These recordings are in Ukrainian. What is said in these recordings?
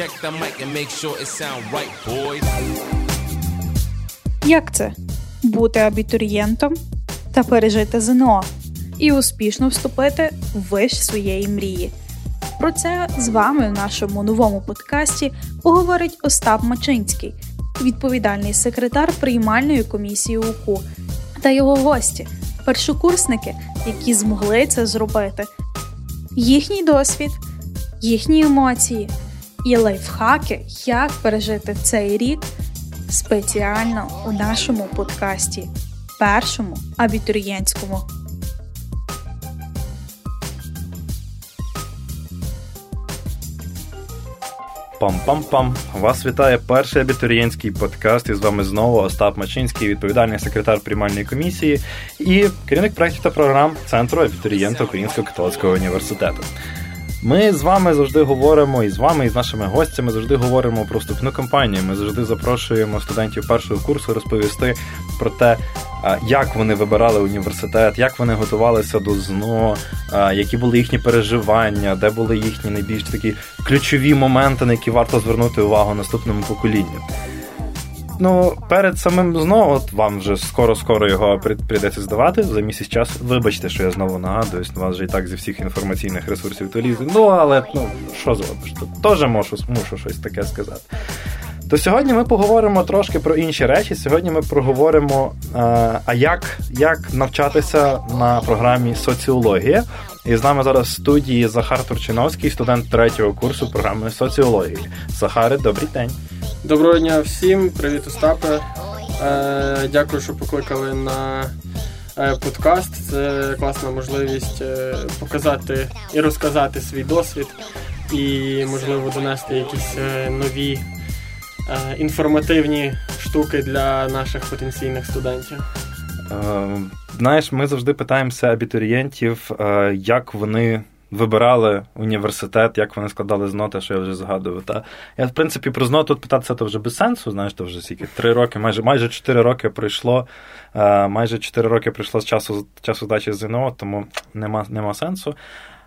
Check the mic and make sure it sound right, boys. Як це? Бути абітурієнтом та пережити ЗНО і успішно вступити в виш своєї мрії. Про це з вами в нашому новому подкасті поговорить Остап Мачинський, відповідальний секретар приймальної комісії УКУ, та його гості – першокурсники, які змогли це зробити. Їхній досвід, їхні емоції і лайфхаки, як пережити цей рік, спеціально у нашому подкасті «Першому абітурієнтському». Пам-пам-пам! Вас вітає перший абітурієнтський подкаст, і з вами знову Остап Мачинський, відповідальний секретар приймальної комісії і керівник проєктів та програм Центру абітурієнта Українського католицького університету. Ми з вами завжди говоримо, і з вами, і з нашими гостями завжди говоримо про вступну кампанію. Ми завжди запрошуємо студентів першого курсу розповісти про те, як вони вибирали університет, як вони готувалися до ЗНО, які були їхні переживання, де були їхні найбільш такі ключові моменти, на які варто звернути увагу наступному поколінню. Ну, перед самим ЗНО, от вам вже скоро його прийдеться здавати, за місяць часу, вибачте, що я знову нагадую, у вас же і так зі всіх інформаційних ресурсів то лізе, але що зробиш, то теж мушу щось таке сказати. То сьогодні ми поговоримо трошки про інші речі, сьогодні ми проговоримо, як навчатися на програмі «Соціологія». І з нами зараз в студії Захар Турчиновський, студент 3-го курсу програми «Соціологія». Захаре, добрий день. Доброго дня всім, привіт, Остапе. Дякую, що покликали на подкаст. Це класна можливість показати і розказати свій досвід і, можливо, донести якісь нові інформативні штуки для наших потенційних студентів. Знаєш, ми завжди питаємося абітурієнтів, як вони вибирали університет, як вони складали ЗНО, те, що я вже згадував. Та я, в принципі, про ЗНО тут питатися то вже без сенсу, знаєш, то вже скільки 3 роки, майже 4 роки пройшло, з часу здачі ЗНО, тому нема сенсу.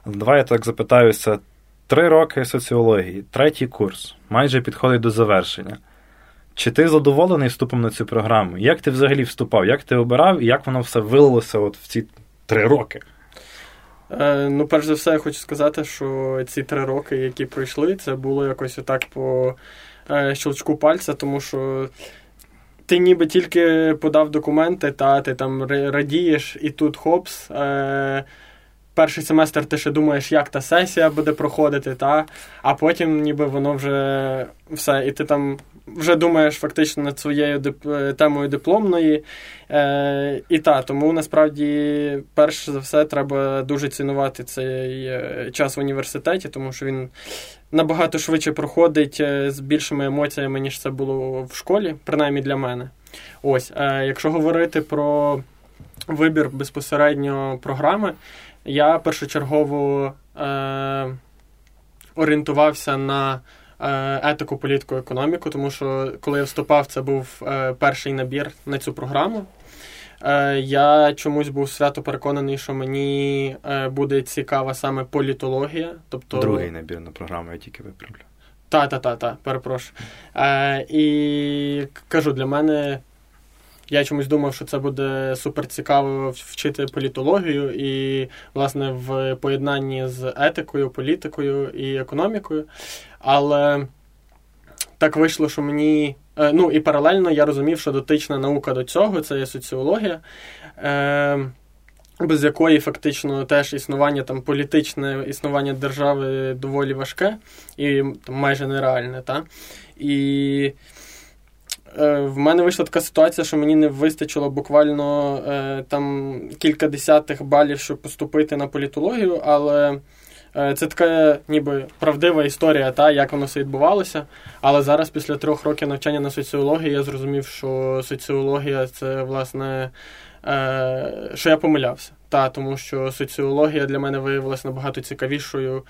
Давай я так запитаюся, 3 роки соціології, 3-й курс, майже підходить до завершення. Чи ти задоволений вступом на цю програму? Як ти взагалі вступав? Як ти обирав? І як воно все вилилося от в ці 3 роки? Ну, перш за все, я хочу сказати, що ці 3 роки, які пройшли, це було якось отак по щелчку пальця, тому що ти ніби тільки подав документи, та ти там радієш, і тут хопс. Перший семестр ти ще думаєш, як та сесія буде проходити, та? А потім ніби воно вже все, і ти там вже думаєш фактично над своєю темою дипломної. Тому насправді, перш за все, треба дуже цінувати цей час в університеті, тому що він набагато швидше проходить з більшими емоціями, ніж це було в школі, принаймні для мене. Ось, якщо говорити про вибір безпосередньо програми, я першочергово орієнтувався на етику, політику, економіку, тому що коли я вступав, це був перший набір на цю програму. Я чомусь був свято переконаний, що мені буде цікава саме політологія. Тобто... Другий набір на програму, я тільки виправлю. Та, перепрошую. І кажу, для мене... Я чомусь думав, що це буде суперцікаво вчити політологію і, власне, в поєднанні з етикою, політикою і економікою. Але так вийшло, що мені... Ну, і паралельно я розумів, що дотична наука до цього – це є соціологія, без якої фактично теж існування, там, політичне існування держави доволі важке і там, майже нереальне, та? І... В мене вийшла така ситуація, що мені не вистачило буквально там кілька десятих балів, щоб поступити на політологію, але це така ніби правдива історія, та, як воно все відбувалося. Але зараз після 3 років навчання на соціології я зрозумів, що соціологія – це, власне, що я помилявся. Та, тому що соціологія для мене виявилася набагато цікавішою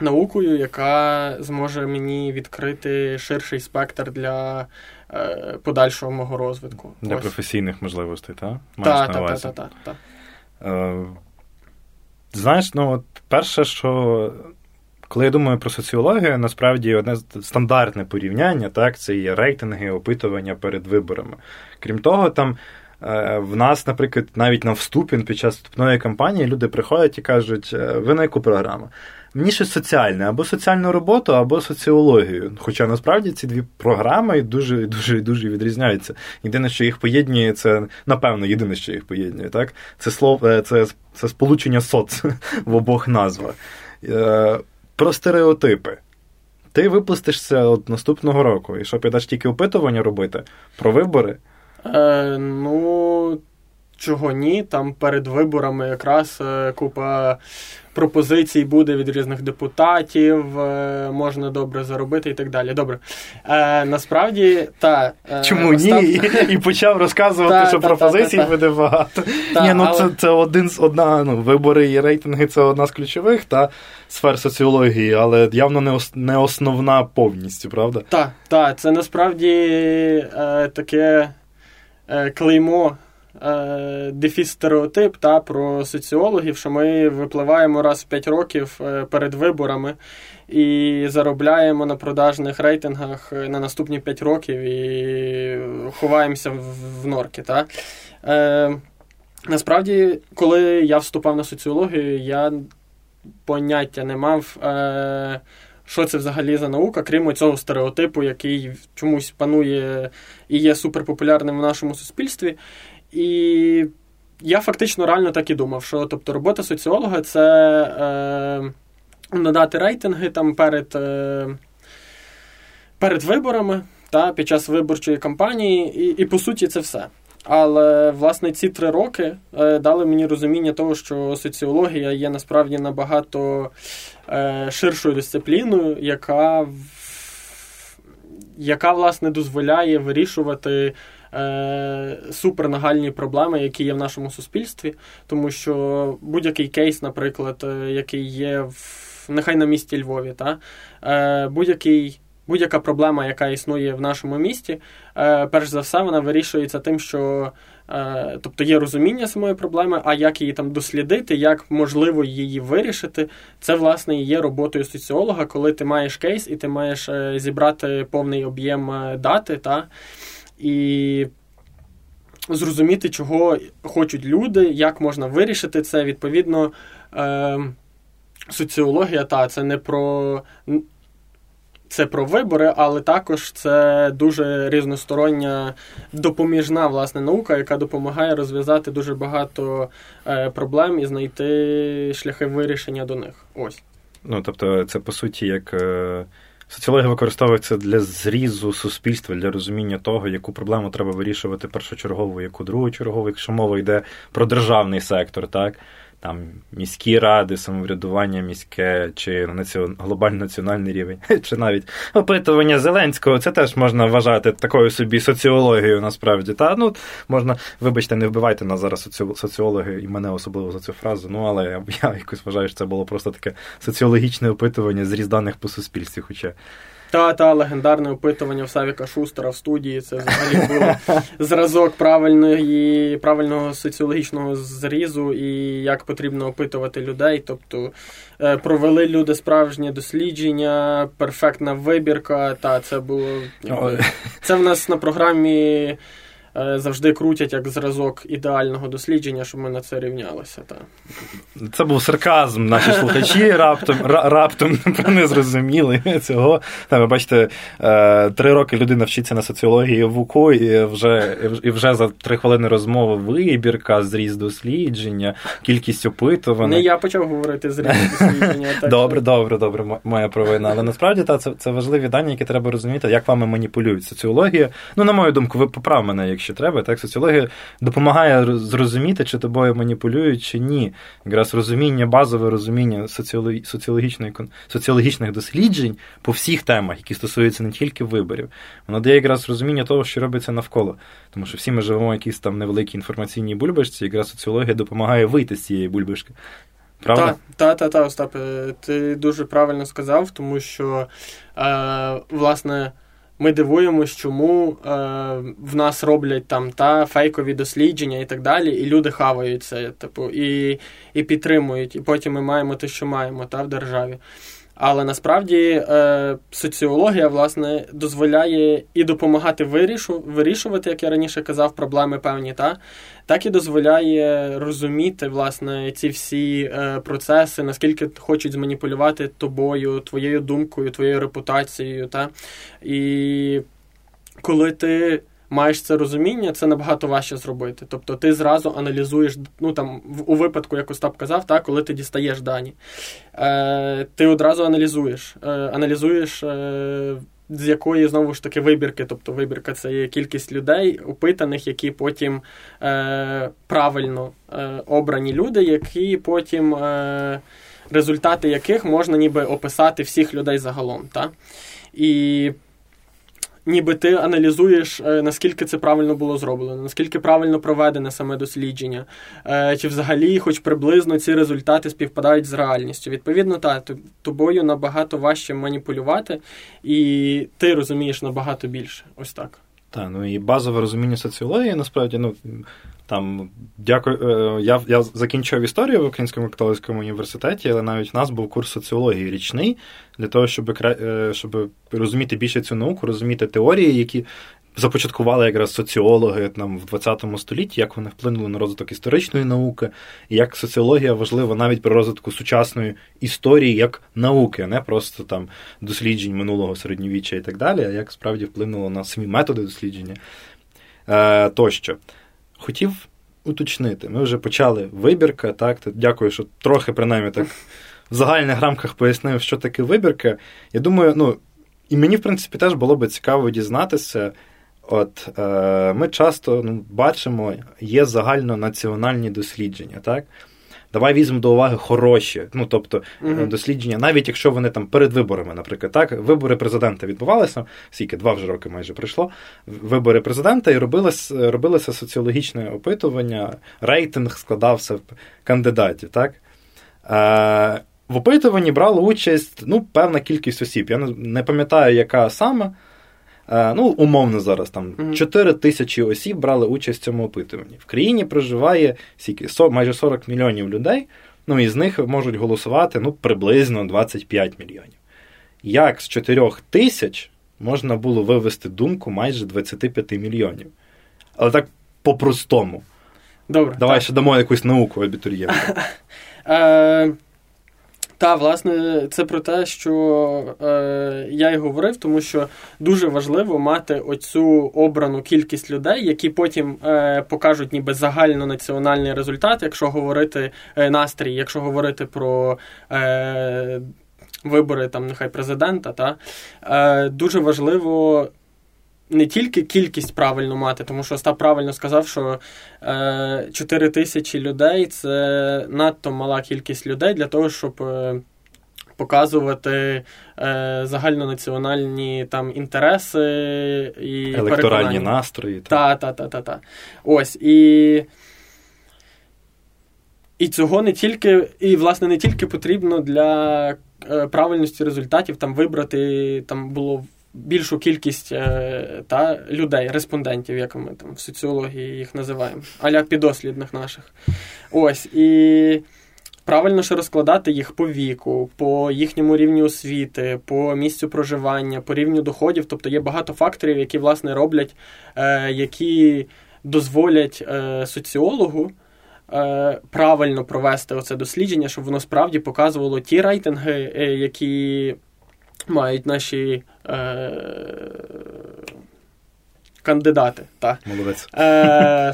наукою, яка зможе мені відкрити ширший спектр для подальшого мого розвитку. Для професійних можливостей, так? Так. Знаєш, перше, що Коли я думаю про соціологію, насправді одне стандартне порівняння, так, це є рейтинги, опитування перед виборами. Крім того, там в нас, наприклад, навіть на вступі під час вступної кампанії люди приходять і кажуть, ви на яку програму? Мені щось соціальне, або соціальну роботу, або соціологію. Хоча насправді ці дві програми дуже відрізняються. Єдине, що їх поєднує, це, напевно, єдине, що їх поєднує, так? Це слово, це сполучення соц в обох назвах. Про стереотипи. Ти випустишся от наступного року, і що, підеш тільки опитування робити про вибори? Чого ні, там перед виборами якраз купа пропозицій буде від різних депутатів, можна добре заробити і так далі. Добре. Насправді, чому Остап... ні? І почав розказувати, що пропозицій буде багато. Це вибори і рейтинги – це одна з ключових сфер соціології, але явно не основна повністю, правда? Так, це насправді таке клеймо, дефіс стереотип про соціологів, що ми випливаємо раз в 5 років перед виборами і заробляємо на продажних рейтингах на наступні 5 років і ховаємося в норки. Насправді, коли я вступав на соціологію, я поняття не мав, що це взагалі за наука, крім цього стереотипу, який чомусь панує і є суперпопулярним в нашому суспільстві. І я фактично реально так і думав, що робота соціолога – це надати рейтинги перед виборами, під час виборчої кампанії, і по суті це все. Але, власне, ці 3 роки дали мені розуміння того, що соціологія є насправді набагато ширшою дисципліною, яка, власне, дозволяє вирішувати супернагальні проблеми, які є в нашому суспільстві, тому що будь-який кейс, наприклад, який є нехай на місті Львові, будь-яка проблема, яка існує в нашому місті, перш за все вона вирішується тим, що є розуміння самої проблеми, а як її дослідити, як можливо її вирішити, це, власне, і є роботою соціолога, коли ти маєш кейс і ти маєш зібрати повний об'єм дати, і зрозуміти, чого хочуть люди, як можна вирішити це. Відповідно, соціологія, це про вибори, але також це дуже різностороння допоміжна, власне, наука, яка допомагає розв'язати дуже багато проблем і знайти шляхи вирішення до них. Ось. Це, по суті, як... Соціологія використовується для зрізу суспільства, для розуміння того, яку проблему треба вирішувати першочергову, яку другочергову, якщо мова йде про державний сектор, міські ради, самоврядування міське, чи глобально-національний рівень, чи навіть опитування Зеленського, це теж можна вважати такою собі соціологією насправді. Можна, вибачте, не вбивайте нас зараз соціологи, і мене особливо за цю фразу, але я якось вважаю, що це було просто таке соціологічне опитування зріз даних по суспільстві, хоча... легендарне опитування в Савіка Шустера в студії, це взагалі було зразок правильного соціологічного зрізу і як потрібно опитувати людей. Провели люди справжнє дослідження, перфектна вибірка, це було... Це в нас на програмі завжди крутять як зразок ідеального дослідження, щоб ми на це рівнялися. Це був сарказм, наші слухачі раптом не зрозуміли цього. Ви бачите, 3 роки людина вчиться на соціології в УКУ, і вже за 3 хвилини розмови вибірка, зріз дослідження, кількість опитувань. Не я почав говорити зріз дослідження. Добре, моя провина. Але насправді це важливі дані, які треба розуміти, як вами маніпулюють соціологія. На мою думку, ви поправ мене, якщо треба. Соціологія допомагає зрозуміти, чи тобою маніпулюють, чи ні. Якраз базове розуміння соціологічних досліджень по всіх темах, які стосуються не тільки виборів. Воно дає якраз розуміння того, що робиться навколо. Тому що всі ми живемо в якійсь невеликій інформаційній бульбашці, якраз соціологія допомагає вийти з цієї бульбашки. Правда? Остапе, ти дуже правильно сказав, тому що, власне, ми дивуємось, чому в нас роблять фейкові дослідження і так далі, і люди хаваються, і підтримують, і потім ми маємо те, що маємо в державі. Але насправді соціологія, власне, дозволяє і допомагати вирішувати, як я раніше казав, проблеми певні, так і дозволяє розуміти, власне, ці всі процеси, наскільки хочуть зманіпулювати тобою, твоєю думкою, твоєю репутацією, та. І коли ти маєш це розуміння, це набагато важче зробити. Тобто ти зразу аналізуєш, у випадку, як Остап казав, так, коли ти дістаєш дані, ти одразу аналізуєш, з якої, знову ж таки, вибірки. Тобто вибірка – це є кількість людей, опитаних, які потім правильно обрані люди, які потім, результати яких можна ніби описати всіх людей загалом. Та? І ніби ти аналізуєш, наскільки це правильно було зроблено, наскільки правильно проведене саме дослідження, чи взагалі хоч приблизно ці результати співпадають з реальністю. Відповідно, тобою набагато важче маніпулювати, і ти розумієш набагато більше. Ось так. Так, і базове розуміння соціології, насправді, я закінчив історію в Українському католицькому університеті, але навіть в нас був курс соціології річний, для того, щоб розуміти більше цю науку, розуміти теорії, які започаткували якраз соціологи в ХХ столітті, як вони вплинули на розвиток історичної науки, і як соціологія важлива навіть при розвитку сучасної історії як науки, а не просто досліджень минулого середньовіччя і так далі, а як справді вплинуло на самі методи дослідження тощо. Хотів уточнити. Ми вже почали вибірка, так? Дякую, що трохи, принаймні, так в загальних рамках пояснив, що таке вибірка. Я думаю, і мені, в принципі, теж було би цікаво дізнатися. Ми часто бачимо, є загальнонаціональні дослідження, так? Давай візьмемо до уваги хороші, дослідження, навіть якщо вони перед виборами, наприклад, так, вибори президента відбувалися, скільки, 2 вже роки майже пройшло, вибори президента, і робилося соціологічне опитування, рейтинг складався кандидатів, так? В опитуванні брала участь, певна кількість осіб, я не пам'ятаю, яка саме, умовно зараз, 4 тисячі осіб брали участь в цьому опитуванні. В країні проживає майже 40 мільйонів людей, і з них можуть голосувати, приблизно 25 мільйонів. Як з 4 тисяч можна було вивести думку майже 25 мільйонів? Але так по-простому. Добре. Давай ще дамо якусь науку абітурієнту. Та, власне, це про те, що я й говорив, тому що дуже важливо мати оцю обрану кількість людей, які потім покажуть ніби загальнонаціональний результат, якщо говорити настрій, якщо говорити про вибори, нехай президента, дуже важливо не тільки кількість правильно мати, тому що Остап правильно сказав, що 4 тисячі людей – це надто мала кількість людей для того, щоб показувати загальнонаціональні інтереси і електоральні переконання. Настрої. Так. Ось, і цього не тільки, і, власне, не тільки потрібно для правильності результатів вибрати, було більшу кількість людей, респондентів, як ми в соціології їх називаємо, а-ля підослідних наших. Ось, і правильно ще розкладати їх по віку, по їхньому рівню освіти, по місцю проживання, по рівню доходів. Тобто є багато факторів, які, власне, роблять, які дозволять соціологу правильно провести оце дослідження, щоб воно справді показувало ті рейтинги, які мають наші кандидати. Молодець.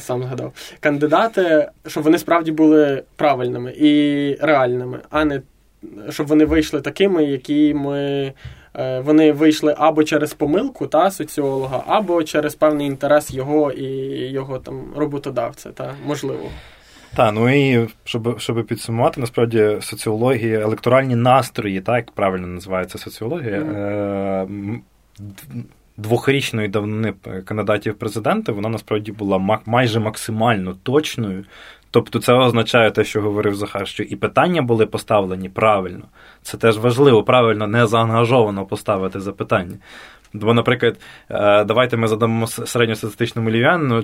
Сам згадав. Кандидати, щоб вони справді були правильними і реальними, а не щоб вони вийшли такими, які вони вийшли або через помилку соціолога, або через певний інтерес його і його роботодавця, можливо. Так, і щоб підсумувати, насправді соціологія, електоральні настрої, як правильно називається соціологія, двохрічної давнини кандидатів в президенти, вона насправді була майже максимально точною. Тобто це означає те, що говорив Захар, що і питання були поставлені правильно. Це теж важливо, правильно, не заангажовано поставити запитання. Бо, наприклад, давайте ми задамо середньостатистичному львів'янину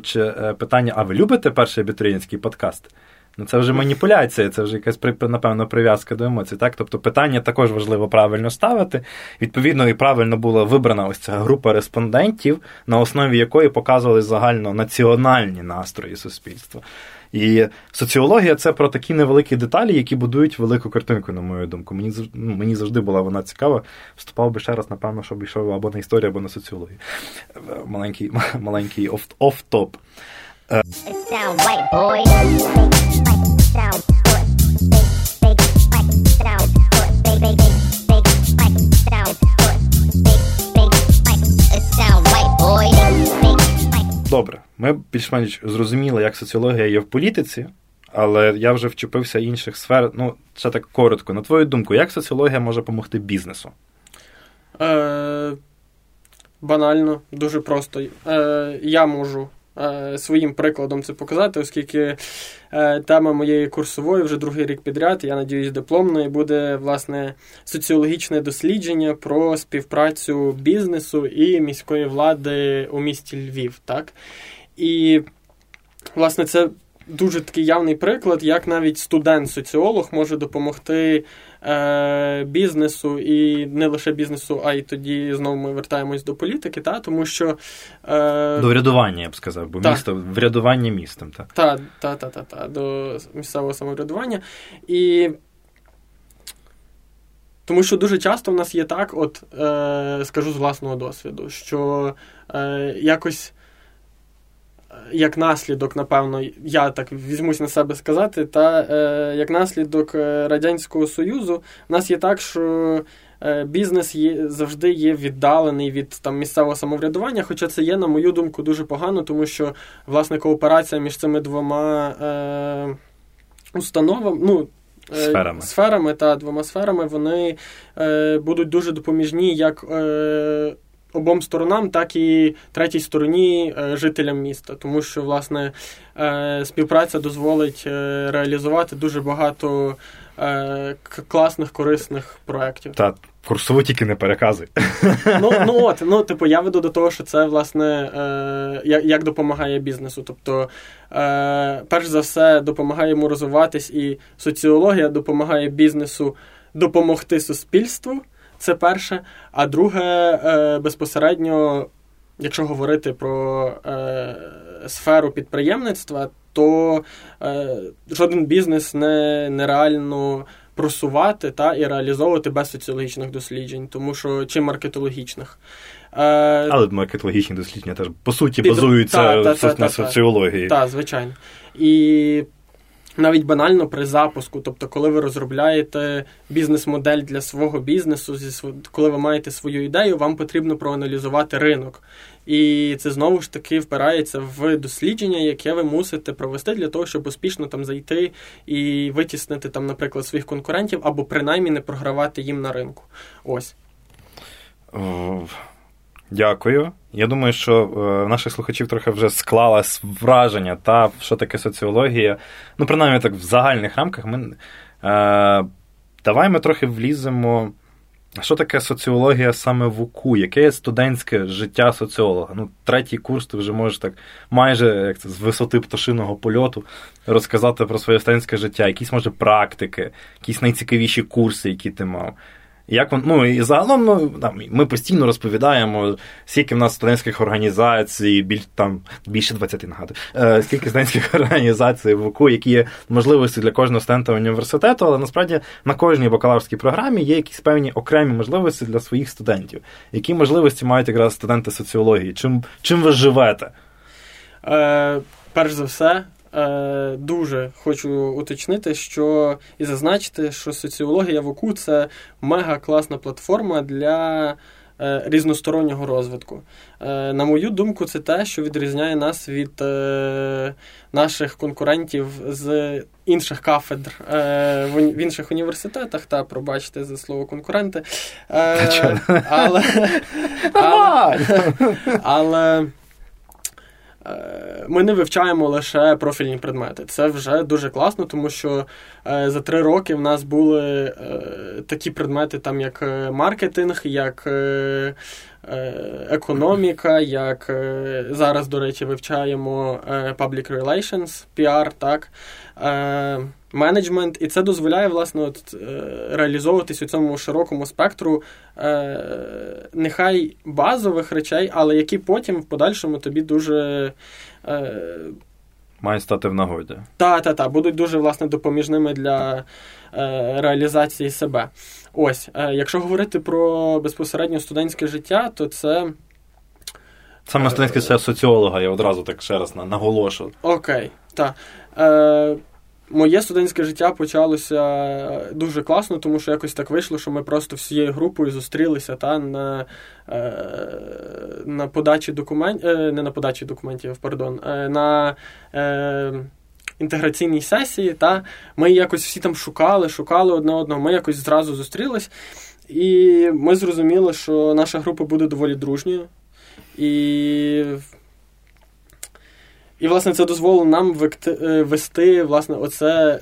питання, а ви любите перший абітурієнтський подкаст? Ну, це вже маніпуляція, це вже якась, напевно, прив'язка до емоцій. Так? Тобто питання також важливо правильно ставити. Відповідно, і правильно була вибрана ось ця група респондентів, на основі якої показували загально національні настрої суспільства. І соціологія – це про такі невеликі деталі, які будують велику картинку, на мою думку. Мені завжди була вона цікава. Вступав би ще раз, напевно, щоб йшов або на історію, або на соціологію. Маленький оф-топ. Добре, ми більш-менш зрозуміли, як соціологія є в політиці, але я вже вчепився інших сфер. Ну, ще так коротко. На твою думку, як соціологія може допомогти бізнесу? Банально, дуже просто. Я можу своїм прикладом це показати, оскільки тема моєї курсової вже другий рік підряд, я надіюсь, дипломної, буде, власне, соціологічне дослідження про співпрацю бізнесу і міської влади у місті Львів, так? І, власне, це дуже такий явний приклад, як навіть студент-соціолог може допомогти бізнесу, і не лише бізнесу, а й тоді знову ми вертаємось до політики, та? Тому що... До врядування, я б сказав, бо місто, врядування містом. Так, до місцевого самоврядування. І... Тому що дуже часто в нас є так, от, скажу з власного досвіду, що якось... Як наслідок, напевно, я так візьмусь на себе сказати, та як наслідок Радянського Союзу, в нас є так, що бізнес завжди є віддалений від там, місцевого самоврядування, хоча це є, на мою думку, дуже погано, тому що, власне, кооперація між цими двома установами, ну, сферами та двома сферами, вони будуть дуже допоміжні, як обом сторонам, так і третій стороні жителям міста. Тому що, власне, співпраця дозволить реалізувати дуже багато класних, корисних проєктів. Та, курсову тільки не переказуй. Ну, я веду до того, що це, власне, як допомагає бізнесу. Тобто, перш за все, допомагає йому розвиватись, і соціологія допомагає бізнесу допомогти суспільству. Це перше. А друге, безпосередньо, якщо говорити про сферу підприємництва, то жоден бізнес нереально просувати та, і реалізовувати без соціологічних досліджень, тому що, чи маркетологічних. Але маркетологічні дослідження теж, по суті, базуються на соціології. Так, звичайно. І... Навіть банально при запуску, тобто коли ви розробляєте бізнес-модель для свого бізнесу, коли ви маєте свою ідею, вам потрібно проаналізувати ринок. І це знову ж таки впирається в дослідження, яке ви мусите провести для того, щоб успішно там зайти і витіснити, там, наприклад, своїх конкурентів або принаймні не програвати їм на ринку. Ось. Дякую. Я думаю, що в наших слухачів трохи вже склалось враження, та що таке соціологія. Ну, принаймні, так в загальних рамках. Давай ми трохи вліземо, що таке соціологія саме в УКУ, яке є студентське життя соціолога. Ну, третій курс ти вже можеш так майже як це, з висоти пташиного польоту розказати про своє студентське життя, якісь, може, практики, якісь найцікавіші курси, які ти мав. Як він, ну, і загалом ми постійно розповідаємо, скільки в нас студентських організацій, більше 20, нагадую, скільки студентських організацій в УКУ, які є можливості для кожного студента університету, але насправді на кожній бакалаврській програмі є якісь певні окремі можливості для своїх студентів. Які можливості мають якраз студенти соціології? Чим ви живете? Перш за все, дуже хочу уточнити, що і зазначити, що соціологія в УКУ – це мега-класна платформа для різностороннього розвитку. На мою думку, це те, що відрізняє нас від наших конкурентів з інших кафедр в інших університетах. Та, пробачте за слово конкуренти. Але ми не вивчаємо лише профільні предмети. Це вже дуже класно, тому що за 3 роки в нас були такі предмети, там як маркетинг, як економіка, як зараз, до речі, вивчаємо public relations, PR, так, менеджмент, і це дозволяє, власне, реалізовуватись у цьому широкому спектру нехай базових речей, але які потім в подальшому тобі дуже... Має стати в нагоді. Та-та-та, будуть дуже, власне, допоміжними для реалізації себе. Ось, якщо говорити про безпосередньо студентське життя, то це... Саме студентське життя соціолога, я одразу так ще раз наголошу. Окей, так. Моє студентське життя почалося дуже класно, тому що якось так вийшло, що ми просто всією групою зустрілися на подачі документів, не на подачі документів, пардон, на інтеграційній сесії, та ми якось всі там шукали одне одного, ми якось зразу зустрілись, і ми зрозуміли, що наша група буде доволі дружньою, і, власне, це дозволило нам вести, власне, оце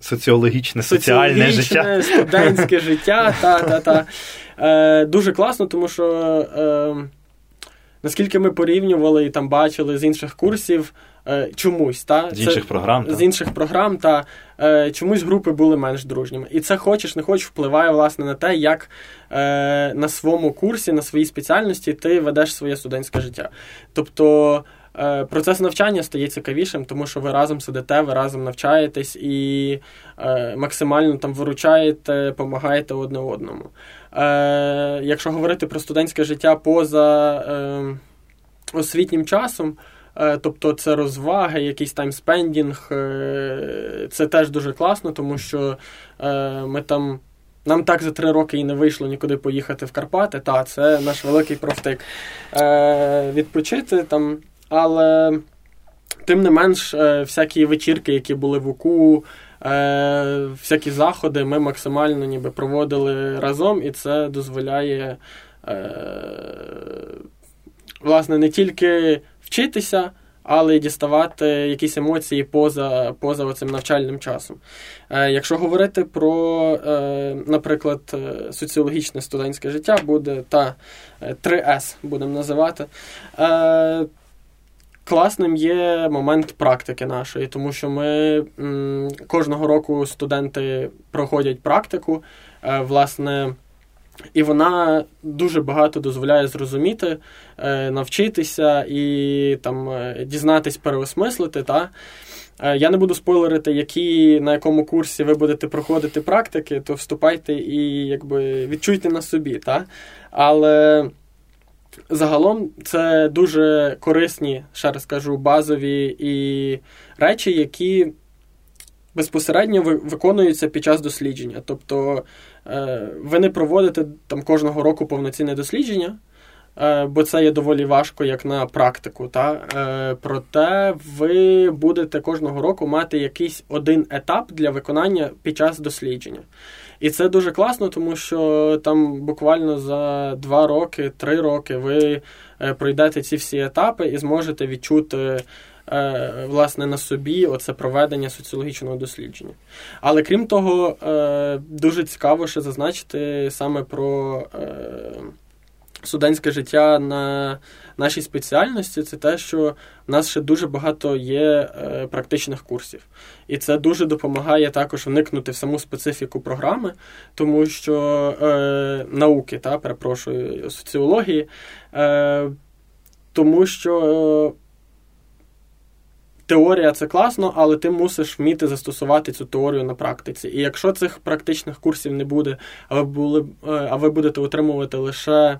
соціологічне, соціальне життя. Студентське життя, та-та-та. Дуже класно, тому що, наскільки ми порівнювали і там бачили з інших курсів, чомусь, та? З інших програм, та чомусь групи були менш дружніми. І це хочеш, не хочеш, впливає, власне, на те, як на своєму курсі, на своїй спеціальності ти ведеш своє студентське життя. Тобто процес навчання стає цікавішим, тому що ви разом сидите, ви разом навчаєтесь і максимально там виручаєте, помагаєте одне одному. Якщо говорити про студентське життя поза освітнім часом, тобто це розваги, якийсь таймспендінг, це теж дуже класно, тому що нам так за 3 роки і не вийшло нікуди поїхати в Карпати, та, це наш великий профтик, відпочити там, але тим не менш всякі вечірки, які були в УКУ, всякі заходи ми максимально ніби проводили разом, і це дозволяє, власне, не тільки вчитися, але й діставати якісь емоції поза оцим навчальним часом. Якщо говорити про, наприклад, соціологічне студентське життя, буде 3С, будемо називати, класним є момент практики нашої, тому що ми кожного року студенти проходять практику, власне, і вона дуже багато дозволяє зрозуміти, навчитися і там дізнатись, переосмислити. Та? Я не буду спойлерити, на якому курсі ви будете проходити практики, то вступайте і якби відчуйте на собі. Та? Але загалом це дуже корисні, ще раз кажу, базові і речі, які безпосередньо виконуються під час дослідження. Тобто ви не проводите там кожного року повноцінне дослідження, бо це є доволі важко, як на практику. Та? Проте ви будете кожного року мати якийсь один етап для виконання під час дослідження. І це дуже класно, тому що там буквально за 2 роки, 3 роки ви пройдете ці всі етапи і зможете відчути, власне, на собі оце проведення соціологічного дослідження. Але, крім того, дуже цікаво ще зазначити саме про студентське життя на нашій спеціальності, це те, що в нас ще дуже багато є практичних курсів. І це дуже допомагає також вникнути в саму специфіку програми, тому що науки, перепрошую, соціології, тому що теорія – це класно, але ти мусиш вміти застосувати цю теорію на практиці. І якщо цих практичних курсів не буде, а ви будете отримувати лише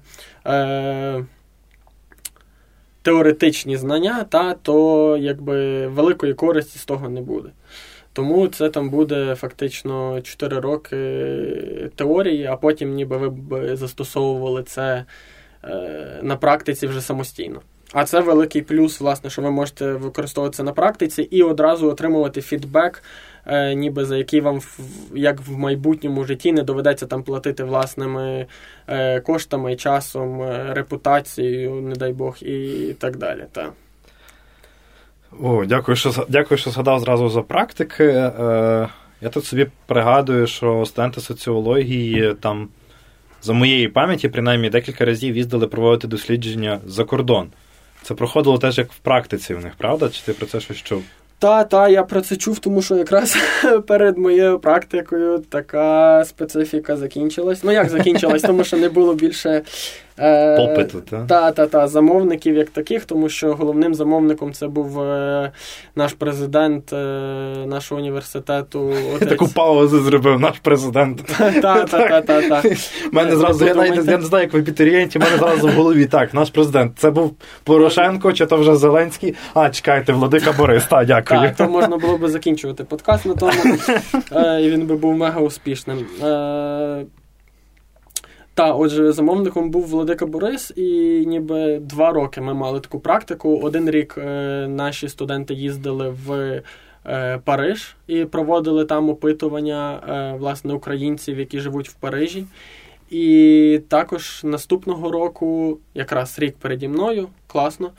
теоретичні знання, то якби великої користі з того не буде. Тому це там буде фактично 4 роки теорії, а потім ніби ви б застосовували це на практиці вже самостійно. А це великий плюс, власне, що ви можете використовуватися на практиці і одразу отримувати фідбек, ніби за який вам, як в майбутньому житті, не доведеться там платити власними коштами, часом, репутацією, не дай Бог, і так далі. Та. О, дякую, що згадав зразу за практики. Я тут собі пригадую, що студенти соціології там, за моєї пам'яті, принаймні, декілька разів їздили проводити дослідження за кордон. Це проходило теж як в практиці в них, правда? Чи ти про це щось чув? Та, я про це чув, тому що якраз перед моєю практикою така специфіка закінчилась. Ну, як закінчилась? Тому що не було більше попиту, замовників як таких, тому що головним замовником це був наш президент нашого університету. Таку паузу зробив наш президент. Та. Мене зразу, я не знаю, як в абітурієнті, мене зразу в голові, так, наш президент. Це був Порошенко, чи то вже Зеленський? А, чекайте, Владика Борис, та, дякую. Так, то можна було би закінчувати подкаст на тому, і він би був мега успішним. Отже, замовником був Владика Борис, і ніби 2 роки ми мали таку практику. 1 рік наші студенти їздили в Париж і проводили там опитування, власне, українців, які живуть в Парижі. І також наступного року, якраз рік переді мною, класно,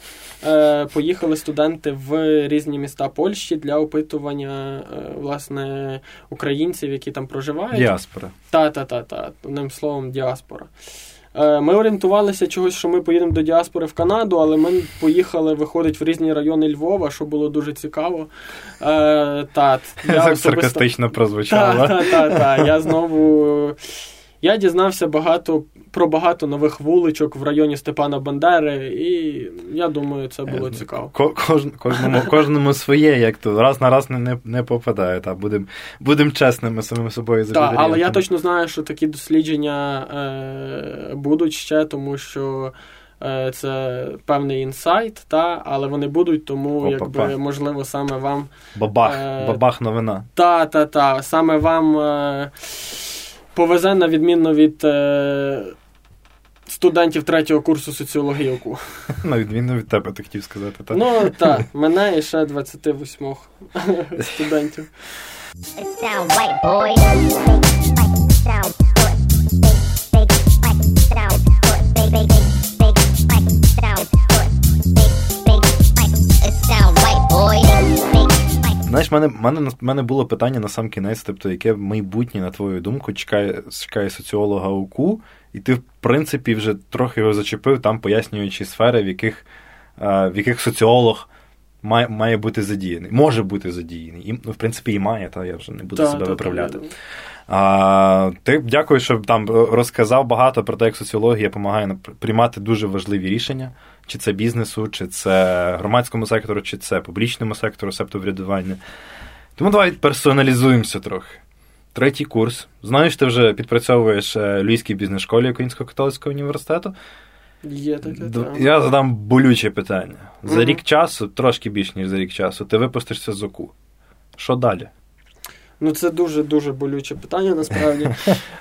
поїхали студенти в різні міста Польщі для опитування, власне, українців, які там проживають. Діаспора. Та, одним словом, діаспора. Ми орієнтувалися чогось, що ми поїдемо до діаспори в Канаду, але ми поїхали, виходить, в різні райони Львова, що було дуже цікаво. Так саркастично прозвучало. Я знову... Я дізнався про багато нових вуличок в районі Степана Бандери, і я думаю, це було цікаво. Кожному своє, як то раз на раз не попадає. Та будемо чесними самим собою. Так, але я точно знаю, що такі дослідження будуть ще, тому що це певний інсайт, але вони будуть, тому якби, можливо, саме вам бабах новина. Саме вам повезе, на відмінно від студентів 3-го курсу соціологіку. На відмінно від тебе, ти хотів сказати. Так? Ну, так. Мене і ще 28 студентів. Знаєш, в мене було питання на сам кінець, тобто, яке майбутнє, на твою думку, чекає соціолога УКУ, і ти, в принципі, вже трохи його зачепив, там пояснюючи сфери, в яких соціолог має бути задіяний, може бути задіяний. І, в принципі, і має, та я вже не буду себе виправляти. Ти дякую, що там розказав багато про те, як соціологія допомагає приймати дуже важливі рішення. Чи це бізнесу, чи це громадському сектору, чи це публічному сектору, септоврядування. Тому давай персоналізуємося трохи. 3-й курс. Знаєш, ти вже підпрацьовуєш в Львівській бізнес-школі Українського католицького університету. Є таке. Я задам болюче питання. За рік часу, трошки більш ніж за рік часу, ти випустишся з ОКУ. Що далі? Ну, це дуже-дуже болюче питання, насправді.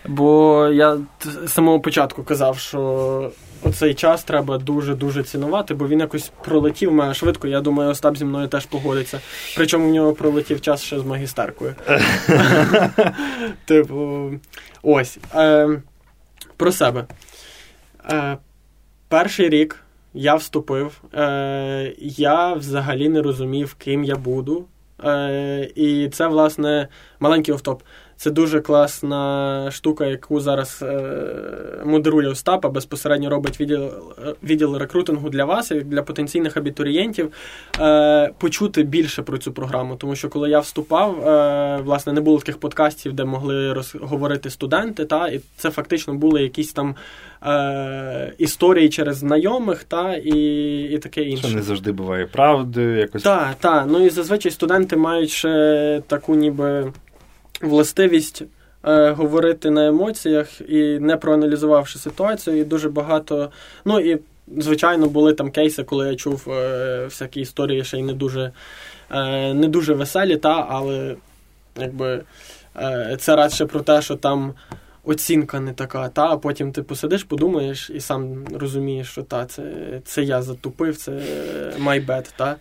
Бо я з самого початку казав, що оцей час треба дуже-дуже цінувати, бо він якось пролетів мене швидко. Я думаю, Остап зі мною теж погодиться. Причому в нього пролетів час ще з магістеркою. Типу, ось. Про себе. 1-й рік я вступив. Я взагалі не розумів, ким я буду. І це, власне, маленький офтоп. Це дуже класна штука, яку зараз модерує Остап, а безпосередньо робить відділ рекрутингу для вас, як для потенційних абітурієнтів, почути більше про цю програму. Тому що, коли я вступав, власне, не було таких подкастів, де могли говорити студенти, і це фактично були якісь там історії через знайомих, і таке інше. Що не завжди буває правдою, якось. Так. Ну і зазвичай студенти мають ще таку ніби властивість говорити на емоціях і не проаналізувавши ситуацію, і дуже багато... Ну і, звичайно, були там кейси, коли я чув всякі історії, ще й не дуже веселі, але якби це радше про те, що там оцінка не така, а потім ти посидиш, подумаєш і сам розумієш, що це я затупив, це my bad, та.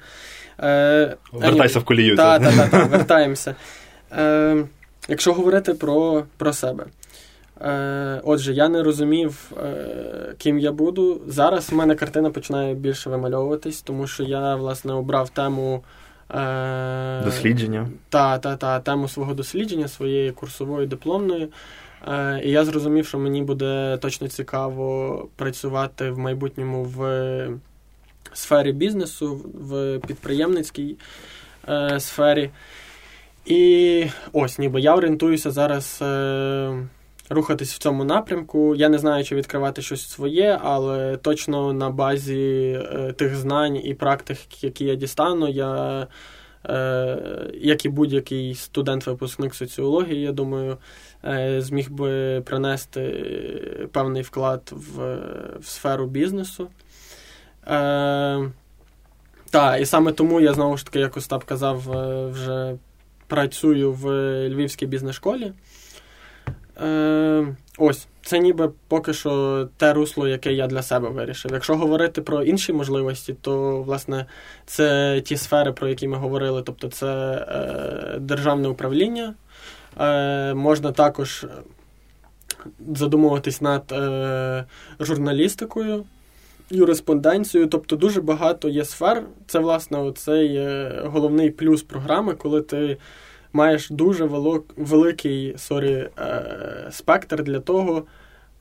Вертайся в колію. Так, вертаємося. Якщо говорити про себе. Отже, я не розумів, ким я буду. Зараз в мене картина починає більше вимальовуватись, тому що я, власне, обрав тему... дослідження. Тему свого дослідження, своєї курсової, дипломної. І я зрозумів, що мені буде точно цікаво працювати в майбутньому в сфері бізнесу, в підприємницькій сфері. І ось, ніби я орієнтуюся зараз... рухатись в цьому напрямку. Я не знаю, чи відкривати щось своє, але точно на базі тих знань і практик, які я дістану, я, як і будь-який студент-випускник соціології, я думаю, зміг би принести певний вклад в сферу бізнесу. І саме тому я, знову ж таки, як Остап казав, вже працюю в Львівській бізнес-школі. Ось, це ніби поки що те русло, яке я для себе вирішив. Якщо говорити про інші можливості, то, власне, це ті сфери, про які ми говорили, тобто це державне управління. Можна також задумуватись над журналістикою, юриспонденцією, тобто дуже багато є сфер. Це, власне, оцей головний плюс програми, коли ти маєш дуже великий спектр для того,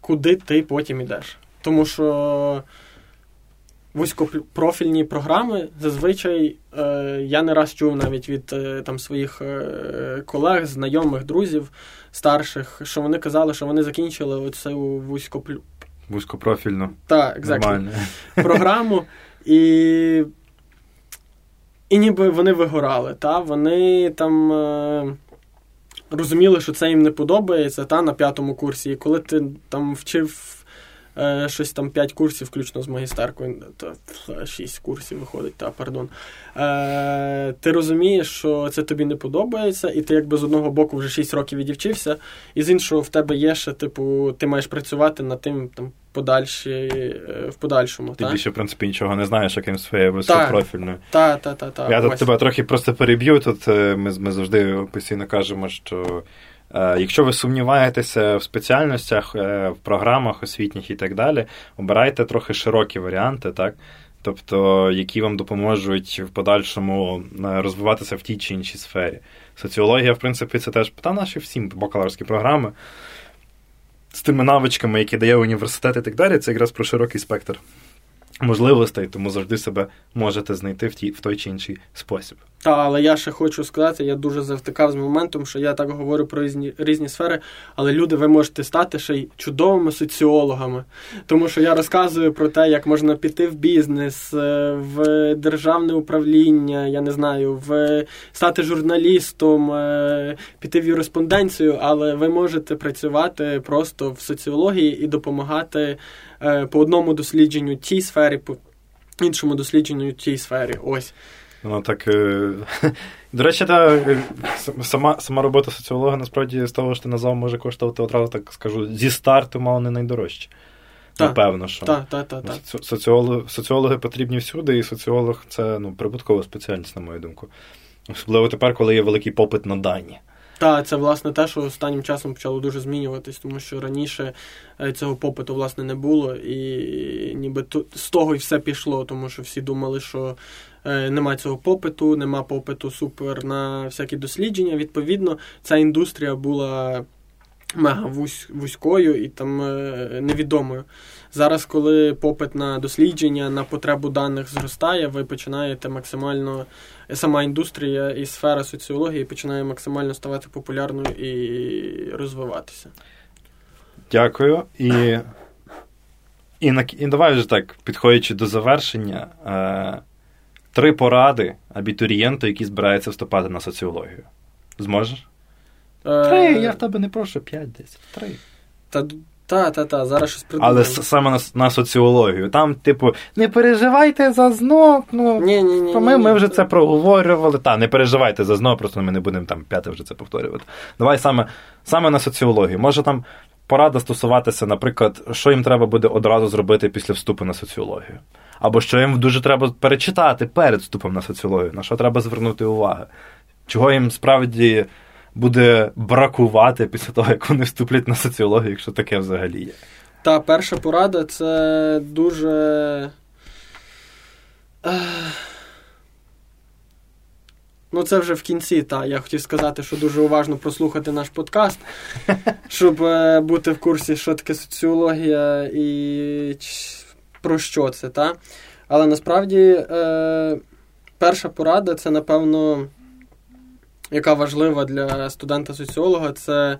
куди ти потім йдеш. Тому що вузькопрофільні програми зазвичай, я не раз чув навіть від своїх колег, знайомих, друзів, старших, що вони казали, що вони закінчили оцю вузькопрофільну програму і... І ніби вони вигорали, вони там розуміли, що це їм не подобається, на п'ятому курсі. І коли ти там вчив щось там 5 курсів, включно з магістеркою, 6 курсів виходить, ти розумієш, що це тобі не подобається, і ти якби з одного боку вже 6 років відівчився, і з іншого в тебе є ще, ти маєш працювати над тим, в подальшому. Ти більше, в принципі, нічого не знаєш, яким своєю високопрофільною. Я тут тебе трохи просто переб'ю. Тут ми завжди постійно кажемо, що якщо ви сумніваєтеся в спеціальностях, в програмах освітніх і так далі, обирайте трохи широкі варіанти, так? Тобто, які вам допоможуть в подальшому розвиватися в тій чи іншій сфері. Соціологія, в принципі, це теж наші всім бакалаврські програми, з тими навичками, які дає університет і так далі, це якраз про широкий спектр можливостей, тому завжди себе можете знайти в той чи інший спосіб. Але я ще хочу сказати, я дуже завтикав з моментом, що я так говорю про різні сфери, але люди, ви можете стати ще й чудовими соціологами. Тому що я розказую про те, як можна піти в бізнес, в державне управління, я не знаю, стати журналістом, піти в юриспонденцію, але ви можете працювати просто в соціології і допомагати по одному дослідженню тій сфері, по іншому дослідженню тій сфері. Ось. Ну, так, до речі, сама робота соціолога, насправді, з того, що ти назвав, може коштувати, одразу так скажу, зі старту, мало не найдорожче. Напевно, що соціологи потрібні всюди, і соціолог – це прибуткова спеціальність, на мою думку. Особливо тепер, коли є великий попит на дані. Це, власне, те, що останнім часом почало дуже змінюватись, тому що раніше цього попиту, власне, не було, і ніби з того і все пішло, тому що всі думали, що нема цього попиту, нема попиту супер на всякі дослідження. Відповідно, ця індустрія була мега вузькою і там невідомою. Зараз, коли попит на дослідження, на потребу даних зростає, ви починаєте максимально, сама індустрія і сфера соціології починає максимально ставати популярною і розвиватися. Дякую. І давай вже так, підходячи до завершення, 3 поради абітурієнту, який збирається вступати на соціологію. Зможеш? 3, я в тебе не прошу, 5-10. 3. Зараз щось придумаю. Але саме на соціологію. Там, не переживайте за ЗНО. Ми вже це проговорювали. Не переживайте за ЗНО, просто ми не будемо 5 вже це повторювати. Давай саме на соціологію. Може там порада стосуватися, наприклад, що їм треба буде одразу зробити після вступу на соціологію. Або що їм дуже треба перечитати перед вступом на соціологію, на що треба звернути увагу. Чого їм справді буде бракувати після того, як вони вступлять на соціологію, якщо таке взагалі є. Та перша порада – це дуже... Ну, це вже в кінці, та. Я хотів сказати, що дуже уважно прослухати наш подкаст, щоб бути в курсі, що таке соціологія і про що це, та. Але, насправді, перша порада – це, напевно, яка важлива для студента-соціолога, це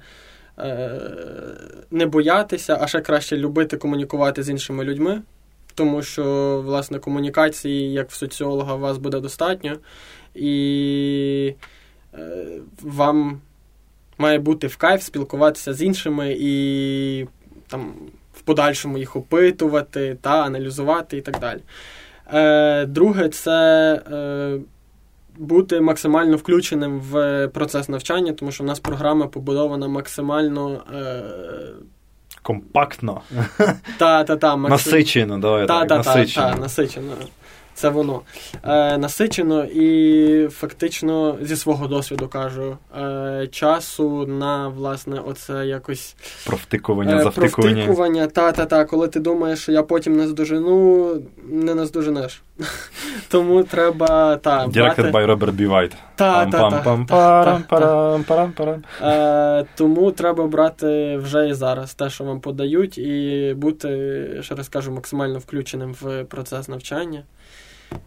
не боятися, а ще краще любити комунікувати з іншими людьми, тому що, власне, комунікації, як в соціолога, у вас буде достатньо, і вам має бути в кайф спілкуватися з іншими і там, в подальшому їх опитувати, та, аналізувати і так далі. Друге – це бути максимально включеним в процес навчання, тому що в нас програма побудована максимально... Компактно. Насичено, давай так, насичено. Насичено. Це воно. Насичено і фактично, зі свого досвіду кажу, часу на, власне, оце якось... Провтикування, та-та-та. Коли ти думаєш, що я потім наздожену, не наздоженеш. Тому треба, та, брати... Directed by Robert B. White. Та-та-та. Тому треба брати вже і зараз те, що вам подають, і бути, ще раз кажу, максимально включеним в процес навчання.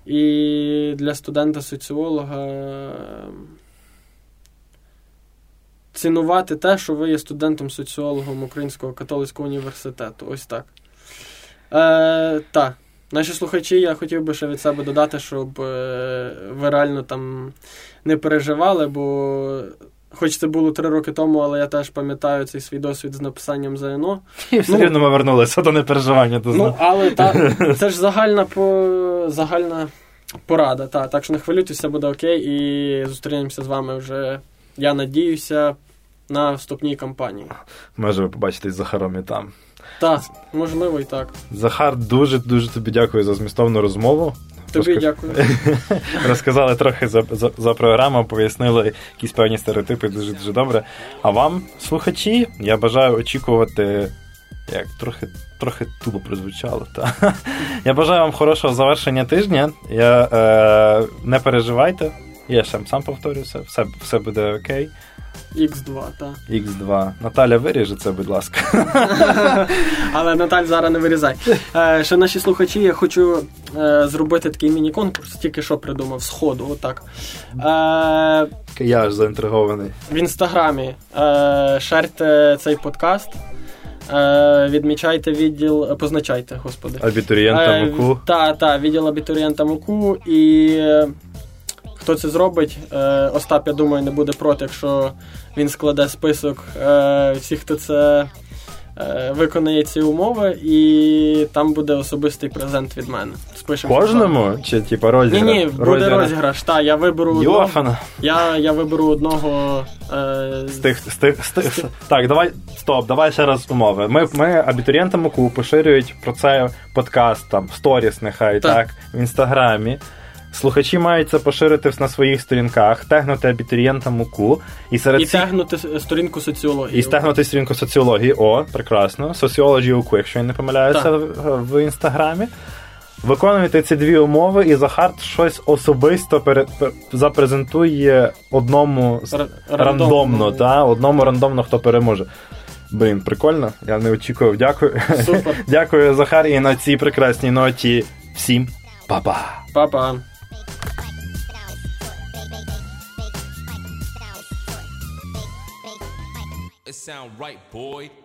І для студента-соціолога цінувати те, що ви є студентом-соціологом Українського католицького університету. Ось так. Так. Наші слухачі, я хотів би ще від себе додати, щоб ви реально там не переживали, бо хоч це було 3 роки тому, але я теж пам'ятаю цей свій досвід з написанням ЗНО. І все рівно ми вернулися до непереживання. До але та, це ж загальна порада. Та. Так що не хвилюйтесь, все буде окей, і зустрінемося з вами вже, я надіюся, на вступній кампанії. Може, ви побачитесь з Захаром і там. Так, можливо і так. Захар, дуже-дуже тобі дякую за змістовну розмову. Тобі дякую. Розказали трохи за програму, пояснили якісь певні стереотипи, дуже-дуже добре. А вам, слухачі, я бажаю очікувати, як трохи тупо прозвучало, та. Я бажаю вам хорошого завершення тижня. Не переживайте, я сам повторюся, все буде окей. Х2, так. Х2. Наталя, виріже це, будь ласка. Але Наталь, зараз не вирізай. Ще наші слухачі, я хочу зробити такий міні-конкурс, тільки що придумав, сходу, отак. Я аж заінтригований. В інстаграмі шерте цей подкаст, відмічайте відділ, позначайте, господи. Абітурієнта МУКУ. Та, відділ абітурієнта МУКУ і... Хто це зробить? Остап, я думаю, не буде проти, якщо він складе список всіх, хто це виконає ці умови, і там буде особистий презент від мене. Спишемо кожному? Чи типу розіграш? Ні, буде розіграш. Та, я виберу одного. Я виберу одного з тих. Так, давай ще раз умови. Ми абітурієнтам УКУ поширюють про це подкаст, там, сторіс нехай, так, в інстаграмі. Слухачі мають це поширити на своїх сторінках, тегнути абітурієнта МУКУ. І тегнути сторінку соціології. І стегнути сторінку соціології, о, прекрасно. Соціології УКУ, якщо я не помиляюся, в інстаграмі. Виконуйте ці 2 умови, і Захар щось особисто запрезентує одному рандомно, хто переможе. Блін, прикольно, я не очікував, дякую. Супер. Дякую, Захар, і на цій прекрасній ноті всім па-па. Па-па. It sound right, boy.